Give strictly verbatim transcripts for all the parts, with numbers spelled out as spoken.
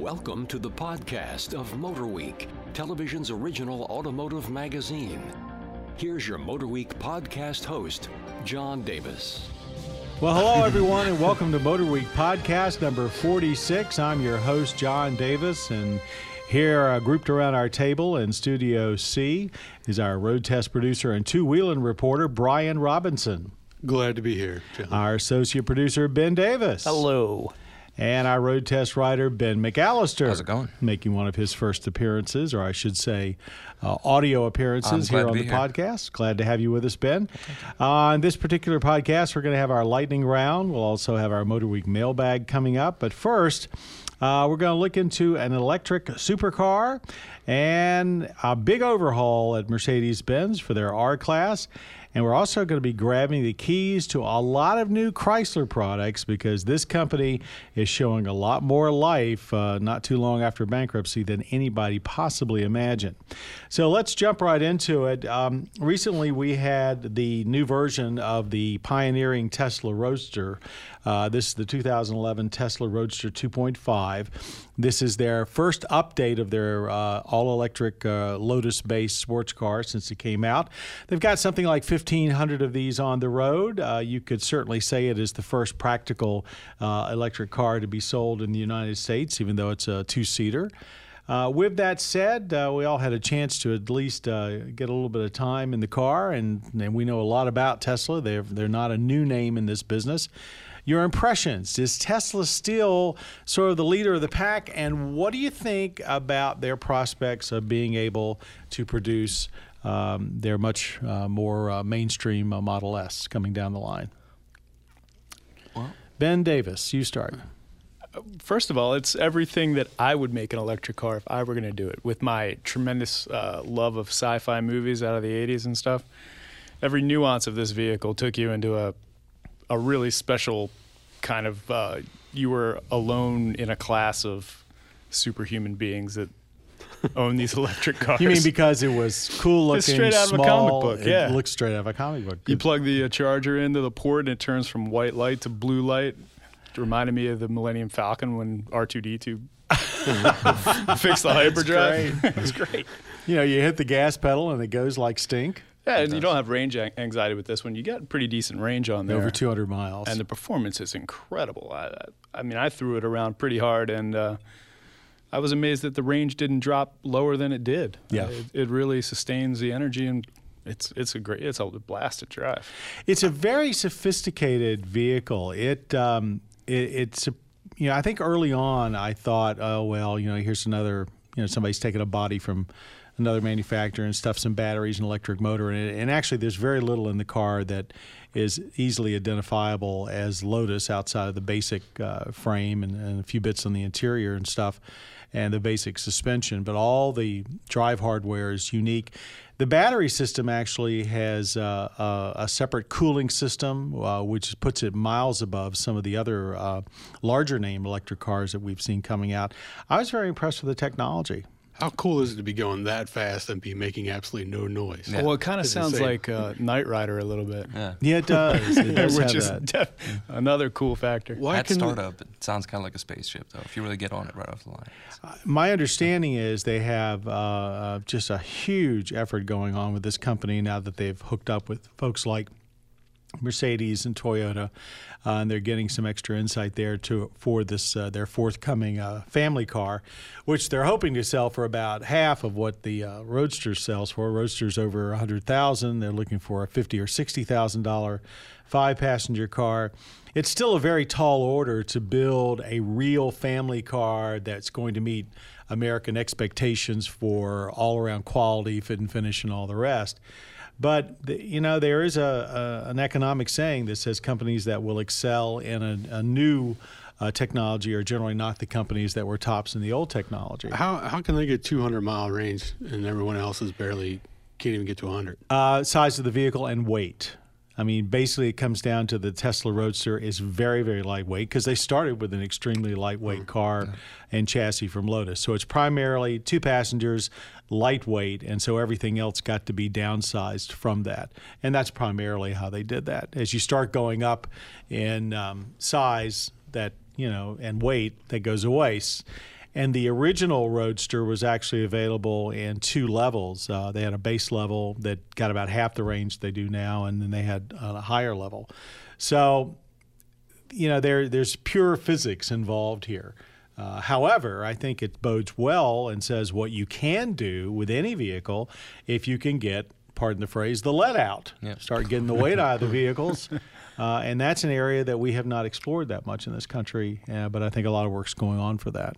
Welcome to the podcast of MotorWeek, television's original automotive magazine. Here's your MotorWeek podcast host, John Davis. Well, hello, everyone, and welcome to MotorWeek podcast number forty-six. I'm your host, John Davis, and here, uh, grouped around our table in Studio C is our road test producer and two-wheeling reporter, Brian Robinson. Glad to be here, John. Our associate producer, Ben Davis. Hello. And our road test writer, Ben McAllister. How's it going? Making one of his first appearances, or I should say uh, audio appearances here on the here. podcast. Glad to have you with us, Ben. On uh, this particular podcast, we're going to have our lightning round. We'll also have our MotorWeek mailbag coming up. But first, Uh, we're going to look into an electric supercar and a big overhaul at Mercedes-Benz for their R-Class. And we're also going to be grabbing the keys to a lot of new Chrysler products because this company is showing a lot more life uh, not too long after bankruptcy than anybody possibly imagined. So let's jump right into it. Um, recently, we had the new version of the pioneering Tesla Roadster. Uh, this is the two thousand eleven Tesla Roadster two point five. This is their first update of their uh, all-electric uh, Lotus-based sports car since it came out. They've got something like fifteen hundred of these on the road. Uh, you could certainly say it is the first practical uh, electric car to be sold in the United States, even though it's a two-seater. Uh, with that said, uh, we all had a chance to at least uh, get a little bit of time in the car, and, and we know a lot about Tesla. They're, they're not a new name in this business. Your impressions. Is Tesla still sort of the leader of the pack? And what do you think about their prospects of being able to produce um, their much uh, more uh, mainstream uh, Model S coming down the line? Well, Ben Davis, you start. First of all, it's everything that I would make an electric car if I were going to do it. With my tremendous uh, love of sci-fi movies out of the eighties and stuff, every nuance of this vehicle took you into a a really special kind of, uh, you were alone in a class of superhuman beings that own these electric cars. You mean because it was cool looking, it's straight out small, of a comic book, it yeah. It looks straight out of a comic book. You plug the uh, charger into the port and it turns from white light to blue light. It reminded me of the Millennium Falcon when R two D two fixed the hyperdrive. It was great. You know, you hit the gas pedal and it goes like stink. Yeah, and you don't have range anxiety with this one. You got pretty decent range on there. Over two hundred miles. And the performance is incredible. I, I mean, I threw it around pretty hard, and uh, I was amazed that the range didn't drop lower than it did. Yeah. Uh, it, it really sustains the energy, and it's it's a great, it's a blast to drive. It's a very sophisticated vehicle. It, um, it it's, you know, I think early on I thought, oh, well, you know, here's another, you know, somebody's taking a body from another manufacturer and stuff some batteries and electric motor in it. And actually, there's very little in the car that is easily identifiable as Lotus outside of the basic uh, frame and, and a few bits on the interior and stuff and the basic suspension. But all the drive hardware is unique. The battery system actually has uh, a, a separate cooling system, uh, which puts it miles above some of the other uh, larger name electric cars that we've seen coming out. I was very impressed with the technology. How cool is it to be going that fast and be making absolutely no noise? Yeah. Well, it kind of sounds insane. Like uh, Knight Rider a little bit. Yeah, yeah it does. It does Which is def- another cool factor. Why At startup, we- it sounds kind of like a spaceship, though, if you really get on it right off the line. Uh, my understanding is they have uh, just a huge effort going on with this company now that they've hooked up with folks like Mercedes and Toyota, uh, and they're getting some extra insight there to for this uh, their forthcoming uh, family car, which they're hoping to sell for about half of what the uh, Roadster sells for. Roadster's over one hundred thousand dollars. They're looking for a fifty thousand dollars or sixty thousand dollars five-passenger car. It's still a very tall order to build a real family car that's going to meet American expectations for all-around quality, fit and finish, and all the rest. But, you know, there is a, a an economic saying that says companies that will excel in a, a new uh, technology are generally not the companies that were tops in the old technology. How how can they get two hundred mile range and everyone else is barely, can't even get to one hundred? Uh, size of the vehicle and weight. I mean, basically it comes down to the Tesla Roadster is very, very lightweight because they started with an extremely lightweight car yeah. and chassis from Lotus. So it's primarily two passengers, lightweight, and so everything else got to be downsized from that. And that's primarily how they did that. As you start going up in um, size, that, you know, and weight, that goes away. And the original Roadster was actually available in two levels. Uh, they had a base level that got about half the range they do now, and then they had a higher level. So, you know, there there's pure physics involved here. Uh, however, I think it bodes well and says what you can do with any vehicle if you can get, pardon the phrase, the let out. Yep. Start getting the weight out of the vehicles. Uh, and that's an area that we have not explored that much in this country, uh, but I think a lot of work's going on for that.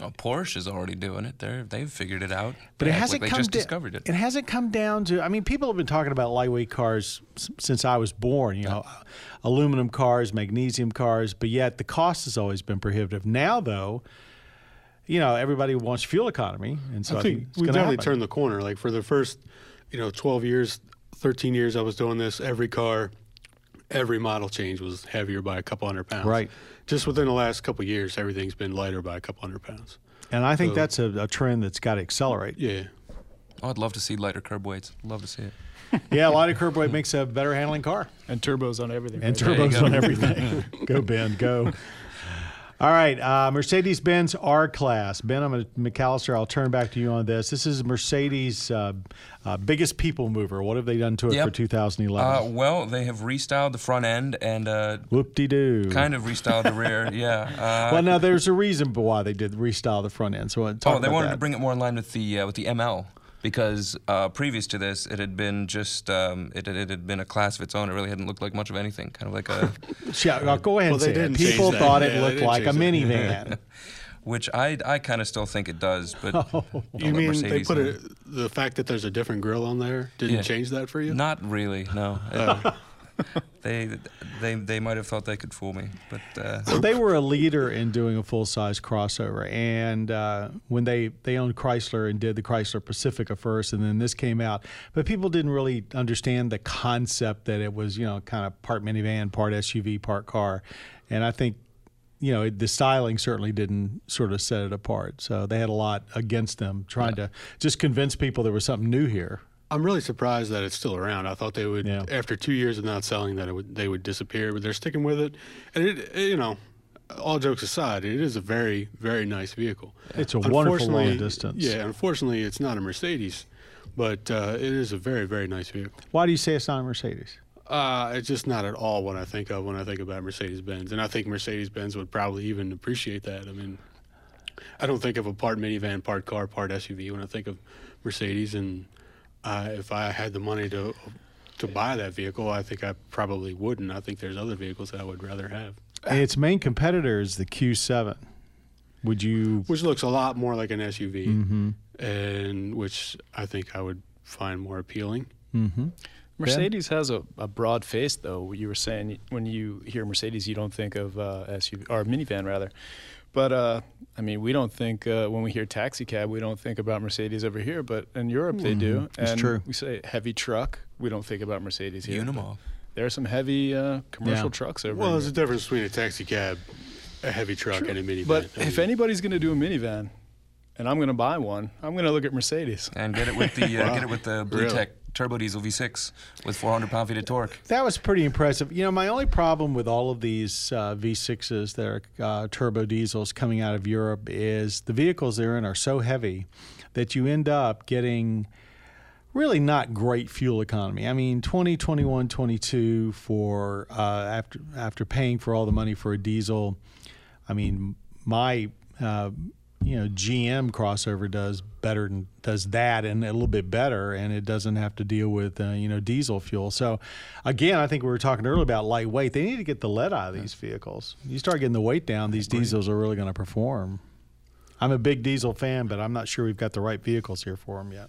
Well, Porsche is already doing it. They're, they've figured it out. But it hasn't come they just discovered it. It hasn't come down to, I mean, people have been talking about lightweight cars s since I was born, you know, yeah. aluminum cars, magnesium cars, but yet the cost has always been prohibitive. Now, though, you know, everybody wants fuel economy. And so I think, I think it's we definitely happen. turned the corner. Like for the first, you know, twelve years, thirteen years I was doing this, every car, every model change was heavier by a couple hundred pounds. Right. Just within the last couple of years, everything's been lighter by a couple hundred pounds. And I think so, that's a, a trend that's got to accelerate. Yeah. Oh, I'd love to see lighter curb weights. Love to see it. Yeah, lighter curb weight makes a better handling car. And turbos on everything. And right? turbos on everything. Go, Ben, go. All right, uh, Mercedes-Benz R-Class. Ben, I'm a McAllister. I'll turn back to you on this. This is Mercedes' uh, uh, biggest people mover. What have they done to it yep. for two thousand eleven? Uh, well, they have restyled the front end and... Uh, Whoop-de-doo. Kind of restyled the rear, yeah. Uh, well, now, there's a reason why they did restyle the front end. So talk about that. Oh, they wanted to bring it more in line with the, uh, with the M L. Because uh, previous to this, it had been just um, it, it had been a class of its own. It really hadn't looked like much of anything. Kind of like a yeah. Well, go ahead. Well, and say people that. thought yeah, it looked like a minivan, which I I kind of still think it does. But oh. you mean Mercedes they put a, the fact that there's a different grill on there didn't yeah. change that for you? Not really. No. Uh, They, they, they might have thought they could fool me, but uh. So they were a leader in doing a full-size crossover, and uh, when they they owned Chrysler and did the Chrysler Pacifica first, and then this came out, but people didn't really understand the concept that it was, you know, kind of part minivan, part S U V, part car, and I think, you know, it, the styling certainly didn't sort of set it apart. So they had a lot against them trying yeah. to just convince people there was something new here. I'm really surprised that it's still around. I thought they would, yeah. after two years of not selling, that it would, they would disappear, but they're sticking with it. And, it, it, you know, all jokes aside, it is a very, very nice vehicle. It's a wonderful long distance. Yeah, unfortunately, it's not a Mercedes, but uh, it is a very, very nice vehicle. Why do you say it's not a Mercedes? Uh, it's just not at all what I think of when I think about Mercedes-Benz. And I think Mercedes-Benz would probably even appreciate that. I mean, I don't think of a part minivan, part car, part S U V when I think of Mercedes and... Uh, if I had the money to to buy that vehicle, I think I probably wouldn't. I think there's other vehicles that I would rather have. Its main competitor is the Q seven. Would you? Which looks a lot more like an S U V, mm-hmm. and which I think I would find more appealing. Mm-hmm. Mercedes has a, a broad face, though. You were saying when you hear Mercedes, you don't think of uh, S U V or minivan rather. But, uh, I mean, we don't think, uh, when we hear taxi cab, we don't think about Mercedes over here, but in Europe mm-hmm. they do. It's and true. We say heavy truck, we don't think about Mercedes here. Unimog. There are some heavy uh, commercial yeah. trucks over well, here. Well, there's a difference between a taxi cab, a heavy truck, true. and a minivan. But I mean, if anybody's going to do a minivan, and I'm going to buy one, I'm going to look at Mercedes. And get it with the, uh, wow. get it with the Blu-Tec. Really? Turbo diesel V six with four hundred pound feet of torque. That was pretty impressive. You know, my only problem with all of these uh, V sixes that are uh, turbo diesels coming out of Europe is the vehicles they're in are so heavy that you end up getting really not great fuel economy. I mean, twenty, twenty-one, twenty-two for uh, after after paying for all the money for a diesel. I mean, my uh, you know, G M crossover does better and does that and a little bit better, and it doesn't have to deal with, uh, you know, diesel fuel. So, again, I think we were talking earlier about lightweight. They need to get the lead out of these vehicles. You start getting the weight down, these diesels are really going to perform. I'm a big diesel fan, but I'm not sure we've got the right vehicles here for them yet.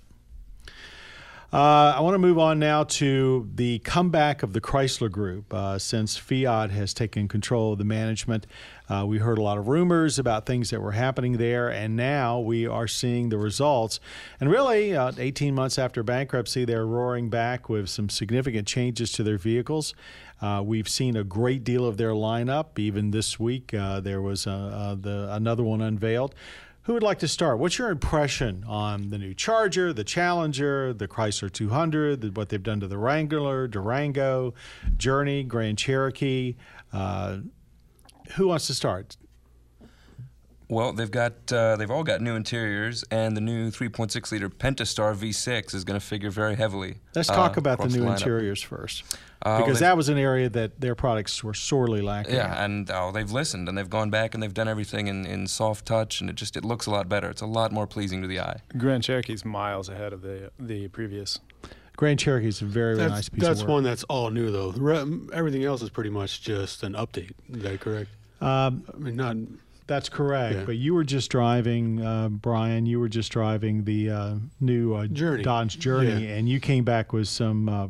Uh, I want to move on now to the comeback of the Chrysler Group uh, since Fiat has taken control of the management. Uh, we heard a lot of rumors about things that were happening there, and now we are seeing the results. And really, uh, eighteen months after bankruptcy, they're roaring back with some significant changes to their vehicles. Uh, we've seen a great deal of their lineup. Even this week, uh, there was uh, uh, the, another one unveiled. Who would like to start? What's your impression on the new Charger, the Challenger, the Chrysler two hundred, the, what they've done to the Wrangler, Durango, Journey, Grand Cherokee? Uh, who wants to start? Well, they've got uh, they've all got new interiors, and the new three point six liter Pentastar V six is going to figure very heavily. Let's talk uh, about the new the interiors first, uh, because well, that was an area that their products were sorely lacking. Yeah, and oh, they've listened, and they've gone back, and they've done everything in, in soft touch, and it just it looks a lot better. It's a lot more pleasing to the eye. Grand Cherokee's miles ahead of the the previous. Grand Cherokee is a very, very nice piece of work. That's one that's all new, though. The re everything else is pretty much just an update. Is that correct? Um, I mean, not. That's correct. Yeah. But you were just driving, uh, Brian. You were just driving the uh, new uh, Journey. Dodge Journey, yeah. And you came back with some uh,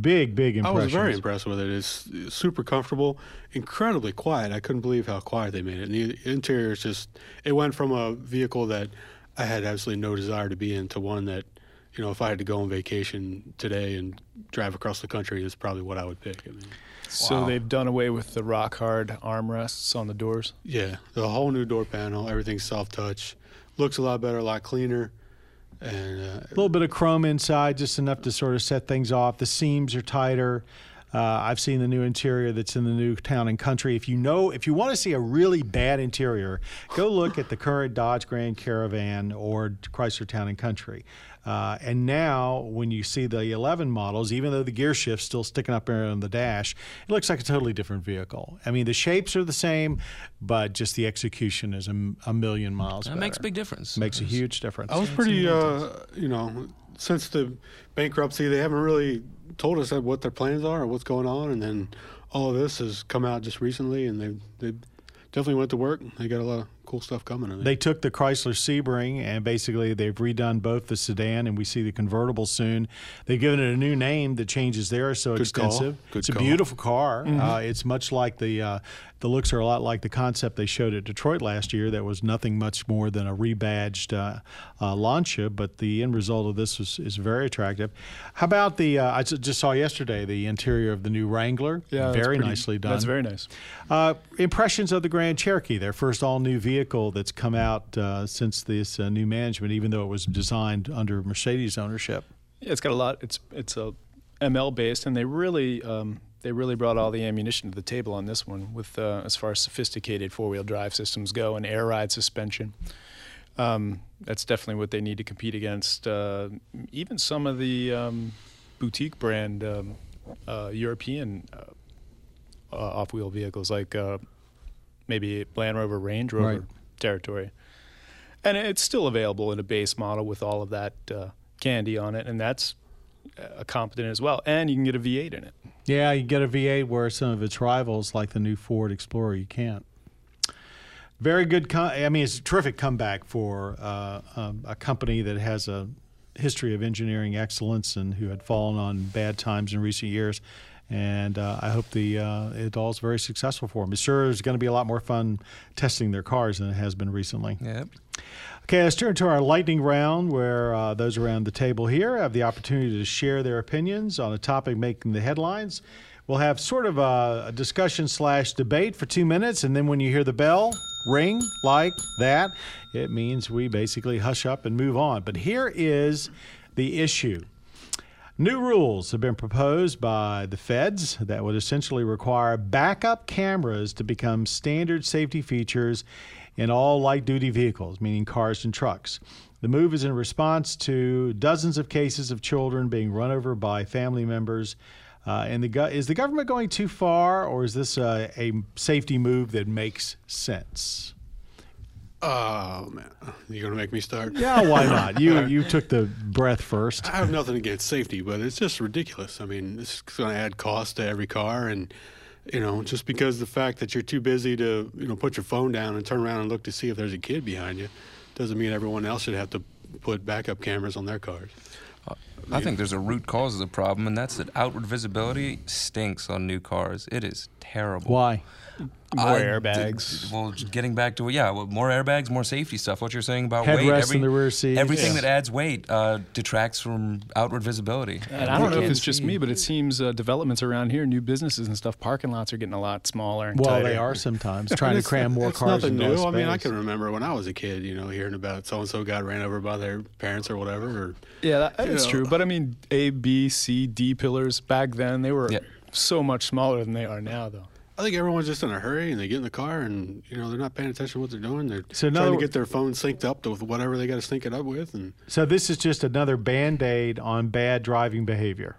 big, big impressions. I was very impressed with it. It's super comfortable, incredibly quiet. I couldn't believe how quiet they made it. And the interior is just—it went from a vehicle that I had absolutely no desire to be in to one that. You know, if I had to go on vacation today and drive across the country, it's probably what I would pick. I mean, so wow. They've done away with the rock-hard armrests on the doors? Yeah, the whole new door panel, everything's soft-touch. Looks a lot better, a lot cleaner. And, uh, a little bit of chrome inside, just enough to sort of set things off. The seams are tighter. Uh, I've seen the new interior that's in the new Town and Country. If you know, if you want to see a really bad interior, go look at the current Dodge Grand Caravan or Chrysler Town and Country. Uh, and now, when you see the eleven models, even though the gear shift's still sticking up there on the dash, it looks like a totally different vehicle. I mean, the shapes are the same, but just the execution is a, a million miles better. That makes a big difference. Makes a huge difference. I was pretty, uh, you know, since the bankruptcy, they haven't really told us what their plans are or what's going on, and then all of this has come out just recently, and they they definitely went to work. They got a lot of cool stuff coming. I mean. They took the Chrysler Sebring, and basically they've redone both the sedan, and we see the convertible soon. They've given it a new name. The changes there are so Good extensive. Call. Good it's call. a beautiful car. Mm-hmm. uh, it's much like the uh, the looks are a lot like the concept they showed at Detroit last year. That was nothing much more than a rebadged uh, uh, Lancia, but the end result of this is, is very attractive. How about the? Uh, I just saw yesterday the interior of the new Wrangler. Yeah, very pretty, nicely done. That's very nice. Uh, impressions of the Grand Cherokee, their first all-new vehicle. Vehicle that's come out uh, since this uh, new management, even though it was designed under Mercedes ownership. Yeah, it's got a lot. It's it's a M L based, and they really um, they really brought all the ammunition to the table on this one, with uh, as far as sophisticated four wheel drive systems go and air ride suspension. Um, that's definitely what they need to compete against. Uh, even some of the um, boutique brand um, uh, European uh, uh, off wheel vehicles like. Uh, maybe Land Rover Range Rover right. territory. And it's still available in a base model with all of that uh, candy on it, and that's uh, competent as well. And you can get a V eight in it. Yeah, you get a V eight where some of its rivals, like the new Ford Explorer, you can't. Very good, com I mean, it's a terrific comeback for uh, um, a company that has a history of engineering excellence and who had fallen on bad times in recent years. And uh, I hope the uh, it all is very successful for them. It's sure is going to be a lot more fun testing their cars than it has been recently. Yep. Okay, let's turn to our lightning round, where uh, those around the table here have the opportunity to share their opinions on a topic making the headlines. We'll have sort of a, a discussion slash debate for two minutes, and then when you hear the bell ring like that, it means we basically hush up and move on. But here is the issue. New rules have been proposed by the feds that would essentially require backup cameras to become standard safety features in all light-duty vehicles, meaning cars and trucks. The move is in response to dozens of cases of children being run over by family members. Uh, and the go is the government going too far, or is this uh, a safety move that makes sense? Oh, man. You're going to make me start? Yeah, why not? You you took the breath first. I have nothing against safety, but it's just ridiculous. I mean, it's going to add cost to every car. And, you know, just because the fact that you're too busy to, you know, put your phone down and turn around and look to see if there's a kid behind you doesn't mean everyone else should have to put backup cameras on their cars. I think there's a root cause of the problem, and that's that outward visibility stinks on new cars. It is terrible. Why? More I, airbags. Well, getting back to, yeah, well, more airbags, more safety stuff. What you're saying about Head weight. Headrest in the rear seat. Everything yes. that adds weight uh, detracts from outward visibility. And I don't know if it's see. just me, but it seems uh, developments around here, new businesses and stuff, parking lots are getting a lot smaller and Well, tighter. They are sometimes, trying to cram more it's cars nothing into new. Space. I mean, I can remember when I was a kid, you know, hearing about so-and-so got ran over by their parents or whatever. Or, yeah, that, that is know. true. But, I mean, A, B, C, D pillars back then, they were yep. so much smaller than they are now, though. I think everyone's just in a hurry, and they get in the car, and you know they're not paying attention to what they're doing. They're so trying to get their phone synced up to whatever they got to sync it up with. And so this is just another Band-Aid on bad driving behavior.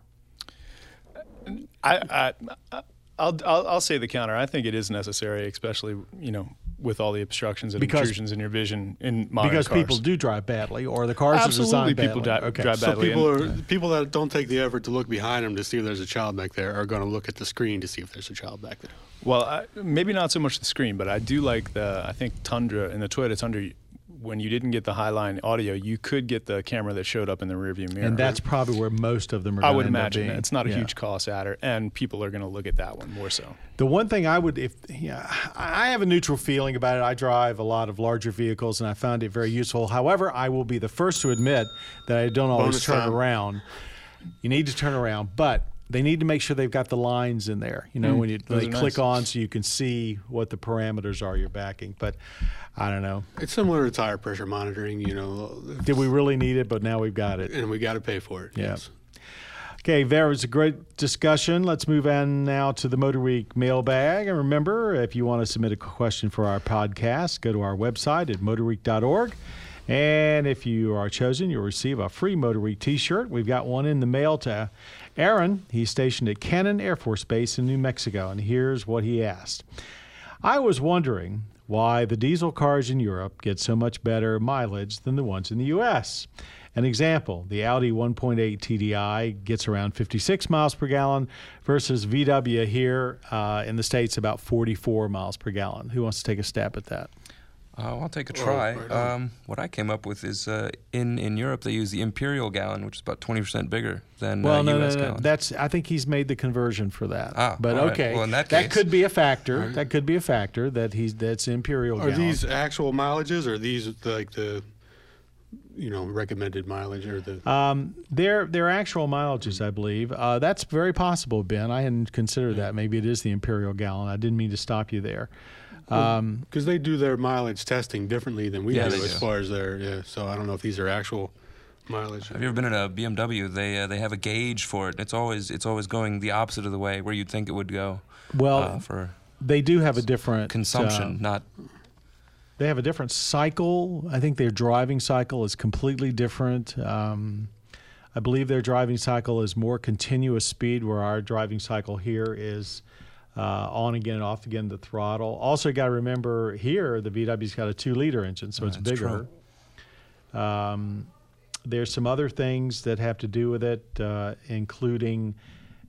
I, I I'll, I'll I'll say the counter. I think it is necessary, especially you know with all the obstructions and because, intrusions in your vision in modern because cars. Because people do drive badly, or the cars Absolutely. are designed people badly. Absolutely, people okay. drive badly. So people, and, are, yeah. people that don't take the effort to look behind them to see if there's a child back there are going to look at the screen to see if there's a child back there. Well, I, maybe not so much the screen, but I do like the, I think, Tundra, in the Toyota Tundra, when you didn't get the high-line audio, you could get the camera that showed up in the rearview mirror. And that's probably where most of them are going to I would imagine. Being, it's not a yeah. huge cost adder, and people are going to look at that one more so. The one thing I would, if yeah, I have a neutral feeling about it. I drive a lot of larger vehicles, and I found it very useful. However, I will be the first to admit that I don't always Bonus turn time. around. You need to turn around, but they need to make sure they've got the lines in there, you know, mm, when you they click nice. on so you can see what the parameters are you're backing. But I don't know. It's similar to tire pressure monitoring, you know. Did we really need it, but now we've got it. And we got to pay for it. Yeah. Yes. Okay, there was a great discussion. Let's move on now to the MotorWeek mailbag. And remember, if you want to submit a question for our podcast, go to our website at motor week dot org. And if you are chosen, you'll receive a free MotorWeek T-shirt. We've got one in the mail to Aaron. He's stationed at Cannon Air Force Base in New Mexico, and here's what he asked. I was wondering why the diesel cars in Europe get so much better mileage than the ones in the U S An example, the Audi one point eight T D I gets around fifty-six miles per gallon versus V W here uh, in the States about forty-four miles per gallon. Who wants to take a stab at that? Uh, I'll take a try. Oh, right um, what I came up with is uh, in, in Europe they use the imperial gallon, which is about twenty percent bigger than well, uh, no, U S no, no, gallon. That's, I think he's made the conversion for that. Ah, but okay, right. well, in that, case, that could be a factor. Right. That could be a factor that he's that's imperial are gallon. Are these actual mileages, or are these like the you know recommended mileage, or the? Um, they're they're actual mileages, I believe. Uh, that's very possible, Ben. I hadn't considered that. Maybe it is the imperial gallon. I didn't mean to stop you there. Because um, they do their mileage testing differently than we yeah, do as do. far as their, yeah, so I don't know if these are actual mileage. Have you ever been in a B M W? They uh, they have a gauge for it. It's always it's always going the opposite of the way where you'd think it would go. Well, uh, for they do have a different consumption, uh, not. They have a different cycle. I think their driving cycle is completely different. Um, I believe their driving cycle is more continuous speed, where our driving cycle here is. Uh, on again, off again, the throttle. Also, got to remember here, the V W's got a two-liter engine, so uh, it's bigger. Um, there's some other things that have to do with it, uh, including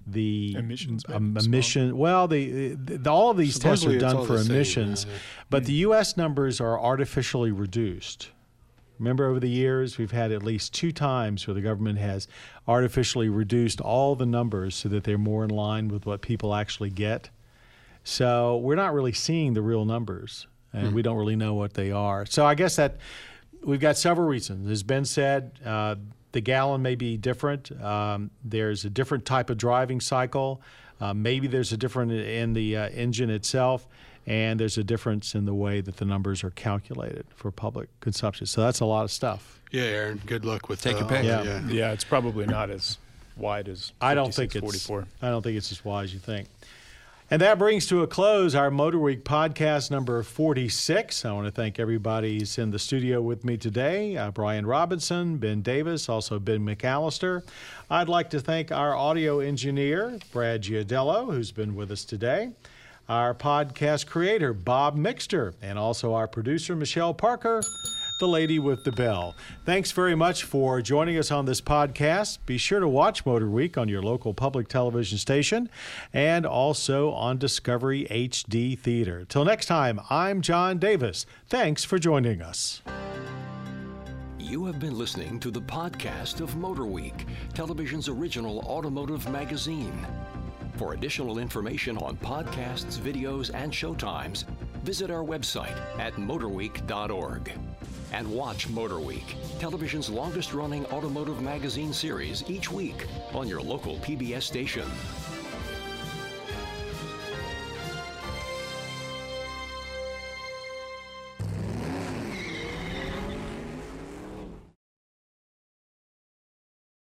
the emissions. Um, emission. Well, the, the, the all of these Supposedly tests are done for emissions, same, yeah. but mm. the U S numbers are artificially reduced. Remember, over the years, we've had at least two times where the government has artificially reduced all the numbers so that they're more in line with what people actually get. So we're not really seeing the real numbers, and mm-hmm. we don't really know what they are. So I guess that we've got several reasons. As Ben said, uh, the gallon may be different. Um, there's a different type of driving cycle. Uh, maybe there's a difference in the uh, engine itself, and there's a difference in the way that the numbers are calculated for public consumption. So that's a lot of stuff. Yeah, Aaron, good luck with Take uh, a pick. Yeah. yeah, yeah, it's probably not as wide as I don't think it's forty-four. I don't think it's as wide as you think. And that brings to a close our MotorWeek podcast number forty-six. I want to thank everybody who's in the studio with me today. Uh, Brian Robinson, Ben Davis, also Ben McAllister. I'd like to thank our audio engineer, Brad Giardello, who's been with us today, our podcast creator, Bob Mixter, and also our producer, Michelle Parker, the lady with the bell. Thanks very much for joining us on this podcast. Be sure to watch MotorWeek on your local public television station and also on Discovery H D Theater. Till next time, I'm John Davis. Thanks for joining us. You have been listening to the podcast of MotorWeek, television's original automotive magazine. For additional information on podcasts, videos, and showtimes, visit our website at motor week dot org. And watch MotorWeek, television's longest-running automotive magazine series, each week on your local P B S station.